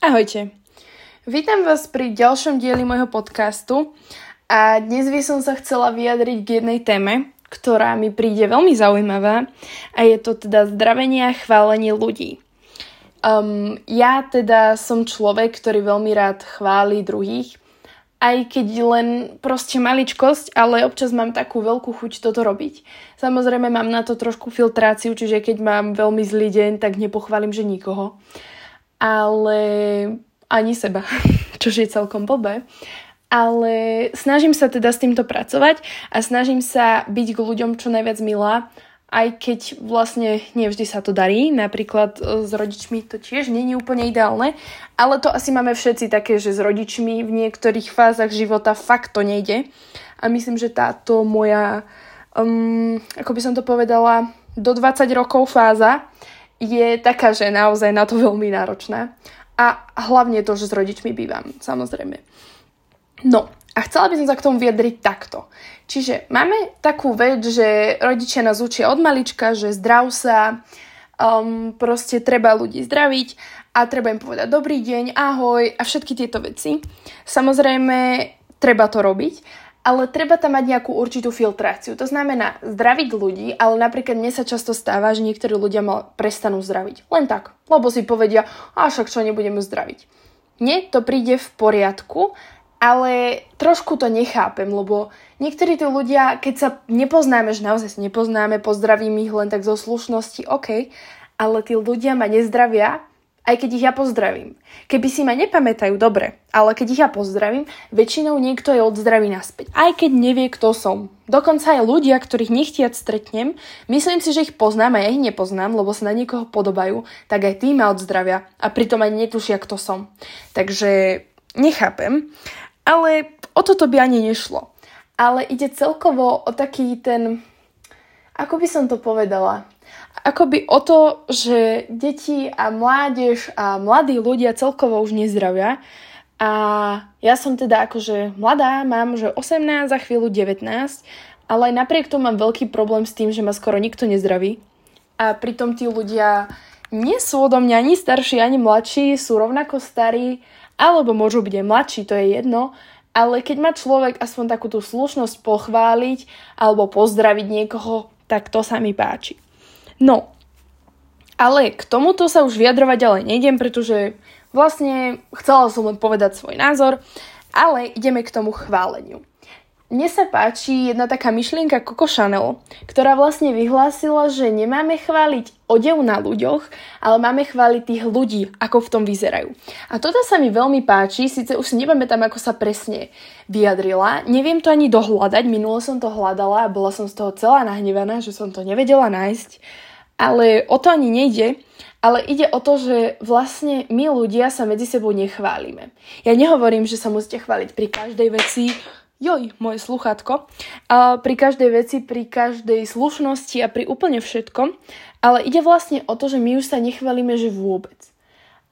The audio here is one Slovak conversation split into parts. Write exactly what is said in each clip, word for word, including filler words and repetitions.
Ahojte, vítam vás pri ďalšom dieli môjho podcastu a dnes by som sa chcela vyjadriť k jednej téme, ktorá mi príde veľmi zaujímavá a je to teda zdravenie a chválenie ľudí. Um, ja teda som človek, ktorý veľmi rád chváli druhých, aj keď len proste maličkosť, ale občas mám takú veľkú chuť toto robiť. Samozrejme mám na to trošku filtráciu, čiže keď mám veľmi zlý deň, tak nepochválim, že nikoho. Ale ani seba, čo je celkom blbé. Ale snažím sa teda s týmto pracovať a snažím sa byť k ľuďom čo najviac milá, aj keď vlastne nevždy sa to darí. Napríklad s rodičmi to tiež nie je úplne ideálne, ale to asi máme všetci také, že s rodičmi v niektorých fázach života fakt to nejde. A myslím, že táto moja, um, ako by som to povedala, do dvadsať rokov fáza je taká, že naozaj na to veľmi náročná. A hlavne to, že s rodičmi bývam, samozrejme. No, a chcela by som sa k tomu vyjadriť takto. Čiže máme takú vec, že rodičia nás učia od malička, že zdrav sa, um, proste treba ľudí zdraviť a treba im povedať dobrý deň, ahoj a všetky tieto veci. Samozrejme, treba to robiť. Ale treba tam mať nejakú určitú filtráciu. To znamená zdraviť ľudí, ale napríklad mne sa často stáva, že niektorí ľudia ma prestanú zdraviť. Len tak, lebo si povedia, a však čo, nebudeme zdraviť. Nie, to príde v poriadku, ale trošku to nechápem, lebo niektorí tí ľudia, keď sa nepoznáme, že naozaj sa nepoznáme, pozdravím ich len tak zo slušnosti, OK, ale tí ľudia ma nezdravia, aj keď ich ja pozdravím. Keby si ma nepamätajú, dobre, ale keď ich ja pozdravím, väčšinou niekto je odzdraví naspäť. Aj keď nevie, kto som. Dokonca aj ľudia, ktorých nechtiac stretnem, myslím si, že ich poznám a ja ich nepoznám, lebo sa na niekoho podobajú, tak aj tí ma odzdravia a pritom aj netušia, kto som. Takže nechápem, ale o toto by ani nešlo. Ale ide celkovo o taký ten, ako by som to povedala, akoby o to, že deti a mládež a mladí ľudia celkovo už nezdravia. A ja som teda akože mladá, mám že osemnásť, za chvíľu devätnásť, ale aj napriek tomu mám veľký problém s tým, že ma skoro nikto nezdraví. A pritom tí ľudia nie sú odo mňa ani starší, ani mladší, sú rovnako starí, alebo môžu byť aj mladší, to je jedno. Ale keď má človek aspoň takú tú slušnosť pochváliť alebo pozdraviť niekoho, tak to sa mi páči. No, ale k tomuto sa už vyjadrovať ďalej nejdem, pretože vlastne chcela som len povedať svoj názor, ale ideme k tomu chváleniu. Mne sa páči jedna taká myšlienka Coco Chanel, ktorá vlastne vyhlásila, že nemáme chváliť odev na ľuďoch, ale máme chváliť tých ľudí, ako v tom vyzerajú. A toto sa mi veľmi páči, síce už si nepamätám, ako sa presne vyjadrila, neviem to ani dohľadať, minule som to hľadala a bola som z toho celá nahnevaná, že som to nevedela nájsť. Ale o to ani nejde, ale ide o to, že vlastne my ľudia sa medzi sebou nechválime. Ja nehovorím, že sa musíte chváliť pri každej veci, joj, moje sluchátko, pri každej veci, pri každej slušnosti a pri úplne všetkom, ale ide vlastne o to, že my už sa nechválime, že vôbec.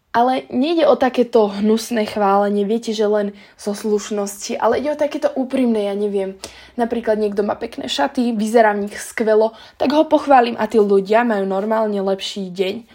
Ale nejde o takéto hnusné chválenie, viete, že len zo slušnosti, ale ide o takéto úprimné, ja neviem. Napríklad niekto má pekné šaty, vyzerá v nich skvelo, tak ho pochválim a tí ľudia majú normálne lepší deň.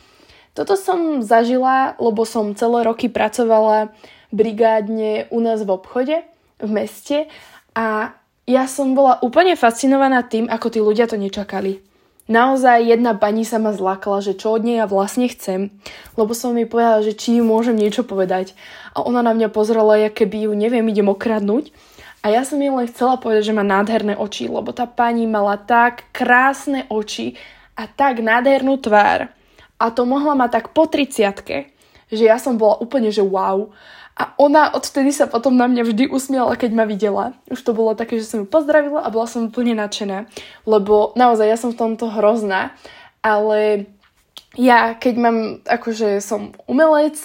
Toto som zažila, lebo som celé roky pracovala brigádne u nás v obchode, v meste a ja som bola úplne fascinovaná tým, ako tí ľudia to nečakali. Naozaj jedna pani sa ma zlákla, že čo od nej ja vlastne chcem, lebo som mi povedala, že či môžem niečo povedať. A ona na mňa pozrela, ja keby ju, neviem, idem okradnúť. A ja som jej len chcela povedať, že má nádherné oči, lebo tá pani mala tak krásne oči a tak nádhernú tvár. A to mohla ma tak po tridsiatke, že ja som bola úplne, že wow. A ona odtedy sa potom na mňa vždy usmiala, keď ma videla. Už to bolo také, že som ju pozdravila a bola som úplne nadšená. Lebo naozaj, ja som v tomto hrozná. Ale ja, keď mám, akože som umelec,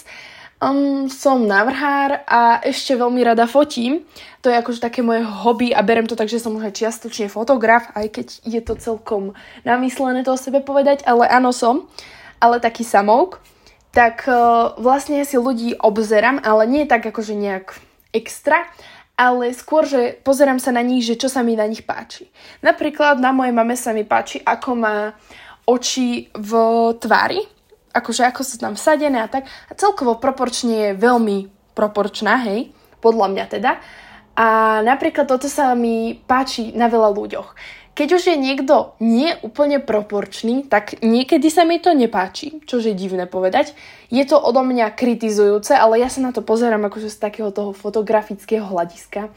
um, som návrhár a ešte veľmi rada fotím. To je akože také moje hobby a berem to tak, že som už aj čiastočne fotograf, aj keď je to celkom namyslené to o sebe povedať. Ale áno, som. Ale taký samouk. Tak vlastne si ľudí obzerám, ale nie tak akože nejak extra, ale skôr, že pozerám sa na nich, že čo sa mi na nich páči. Napríklad na mojej mame sa mi páči, ako má oči v tvári, akože ako sú tam sadené a tak. A celkovo proporčne je veľmi proporčná, hej, podľa mňa teda. A napríklad toto sa mi páči na veľa ľuďoch. Keď už je niekto nie úplne proporčný, tak niekedy sa mi to nepáči, čo je divné povedať. Je to odo mňa kritizujúce, ale ja sa na to pozerám akože z takého toho fotografického hľadiska.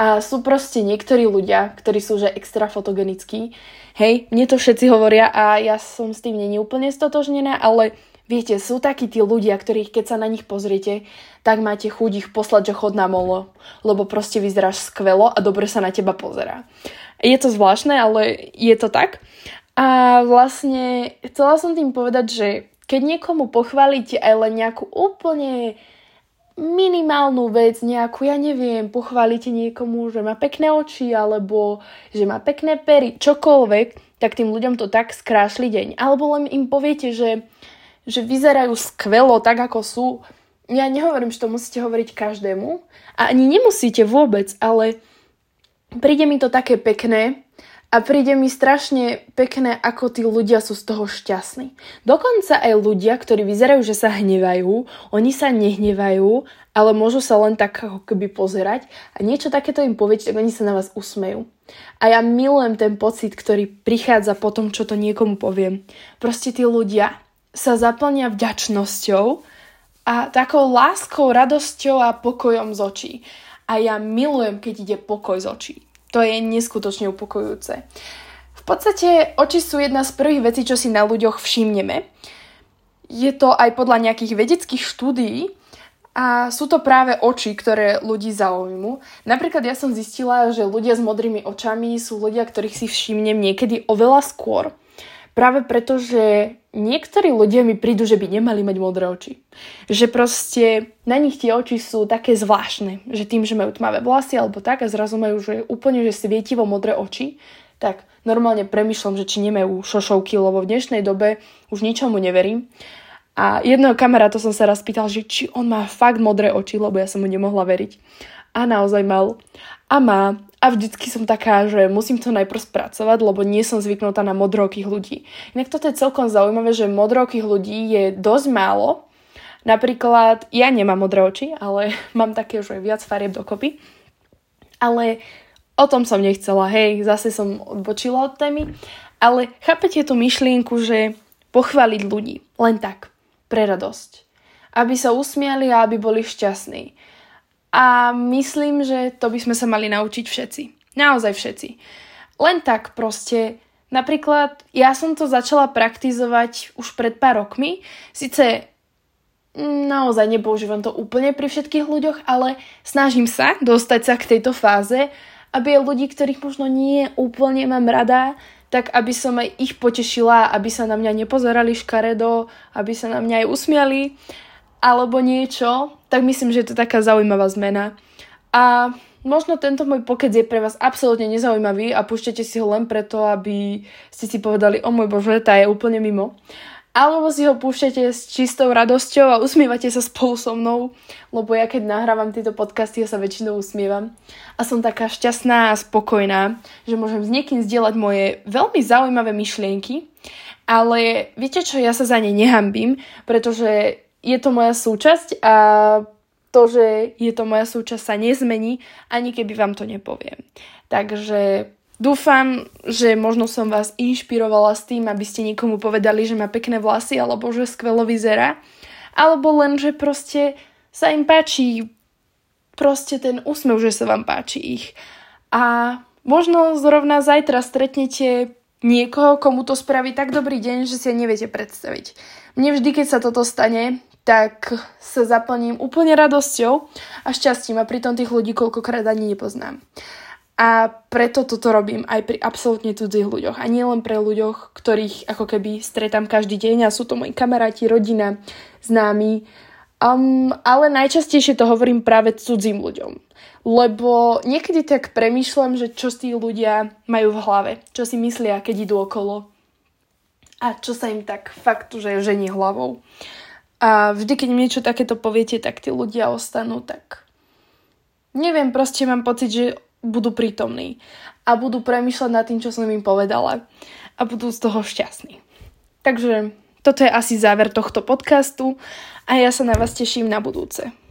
A sú proste niektorí ľudia, ktorí sú že extra fotogenickí. Hej, mne to všetci hovoria a ja som s tým nie úplne stotožnená, ale viete, sú takí tí ľudia, ktorých keď sa na nich pozriete, tak máte chuť ich poslať, že chod na molo, lebo proste vyzeráš skvelo a dobre sa na teba pozerá. Je to zvláštne, ale je to tak. A vlastne chcela som tým povedať, že keď niekomu pochválite aj len nejakú úplne minimálnu vec, nejakú, ja neviem, pochválite niekomu, že má pekné oči, alebo že má pekné pery, čokoľvek, tak tým ľuďom to tak skrášli deň. Alebo len im poviete, že, že vyzerajú skvelo, tak ako sú. Ja nehovorím, že to musíte hovoriť každému. A ani nemusíte vôbec, ale príde mi to také pekné a príde mi strašne pekné, ako tí ľudia sú z toho šťastní. Dokonca aj ľudia, ktorí vyzerajú, že sa hnevajú, oni sa nehnevajú, ale môžu sa len tak ako keby pozerať a niečo takéto im poviete, tak oni sa na vás usmejú. A ja milujem ten pocit, ktorý prichádza po tom, čo to niekomu poviem. Proste tí ľudia sa zaplnia vďačnosťou a takou láskou, radosťou a pokojom z očí. A ja milujem, keď ide pokoj z očí. To je neskutočne upokojujúce. V podstate oči sú jedna z prvých vecí, čo si na ľuďoch všimneme. Je to aj podľa nejakých vedeckých štúdií a sú to práve oči, ktoré ľudí zaujímu. Napríklad ja som zistila, že ľudia s modrými očami sú ľudia, ktorých si všimnem niekedy oveľa skôr. Práve preto, že niektorí ľudia mi prídu, že by nemali mať modré oči. Že proste na nich tie oči sú také zvláštne. Že tým, že majú tmavé vlasy alebo tak a zrazu majú že úplne že svietivo modré oči, tak normálne premýšľam, že či nemajú šošovky, lebo v dnešnej dobe už ničomu neverím. A jedného kamaráta som sa raz pýtal, že či on má fakt modré oči, lebo ja som mu nemohla veriť. A naozaj mal. A má. A vždycky som taká, že musím to najprv spracovať, lebo nie som zvyknutá na modrookých ľudí. Inak toto je celkom zaujímavé, že modrookých ľudí je dosť málo. Napríklad, ja nemám modré oči, ale mám také, že viac farieb dokopy. Ale o tom som nechcela, hej, zase som odbočila od témy. Ale chápete tú myšlienku, že pochváliť ľudí, len tak, pre radosť. Aby sa usmiali a aby boli šťastní. A myslím, že to by sme sa mali naučiť všetci. Naozaj všetci. Len tak proste. Napríklad, ja som to začala praktizovať už pred pár rokmi. Sice naozaj nepoužívam to úplne pri všetkých ľuďoch, ale snažím sa dostať sa k tejto fáze, aby ľudí, ktorých možno nie úplne mám rada, tak aby som aj ich potešila, aby sa na mňa nepozerali škaredo, aby sa na mňa aj usmiali, alebo niečo, tak myslím, že je to taká zaujímavá zmena. A možno tento môj pokec je pre vás absolútne nezaujímavý a púšťate si ho len preto, aby ste si povedali, o môj bože, tá je úplne mimo. Alebo si ho púšťate s čistou radosťou a usmievate sa spolu so mnou, lebo ja keď nahrávam tieto podcasty, ja sa väčšinou usmievam. A som taká šťastná a spokojná, že môžem s niekým zdieľať moje veľmi zaujímavé myšlienky, ale viete čo, ja sa za ne nehanbím, pretože je to moja súčasť a to, že je to moja súčasť, sa nezmení, ani keby vám to nepoviem. Takže dúfam, že možno som vás inšpirovala s tým, aby ste niekomu povedali, že má pekné vlasy alebo že skvelo vyzerá. Alebo len, že proste sa im páči proste ten úsmev, že sa vám páči ich. A možno zrovna zajtra stretnete niekoho, komu to spraví tak dobrý deň, že si neviete predstaviť. Mne vždy, keď sa toto stane, tak sa zaplním úplne radosťou a šťastím a pritom tých ľudí koľkokrát ani nepoznám. A preto toto robím aj pri absolútne cudzích ľuďoch. A nie len pre ľuďoch, ktorých ako keby stretám každý deň a sú to moji kamaráti, rodina, známi. Um, ale najčastejšie to hovorím práve cudzím ľuďom. Lebo niekedy tak premýšľam, že čo tí ľudia majú v hlave, čo si myslia, keď idú okolo a čo sa im tak fakt, že žení hlavou. A vždy, keď im niečo takéto poviete, tak tí ľudia ostanú tak. Neviem, proste mám pocit, že budú prítomní a budú premýšľať nad tým, čo som im povedala a budú z toho šťastní. Takže Toto je asi záver tohto podcastu a ja sa na vás teším na budúce.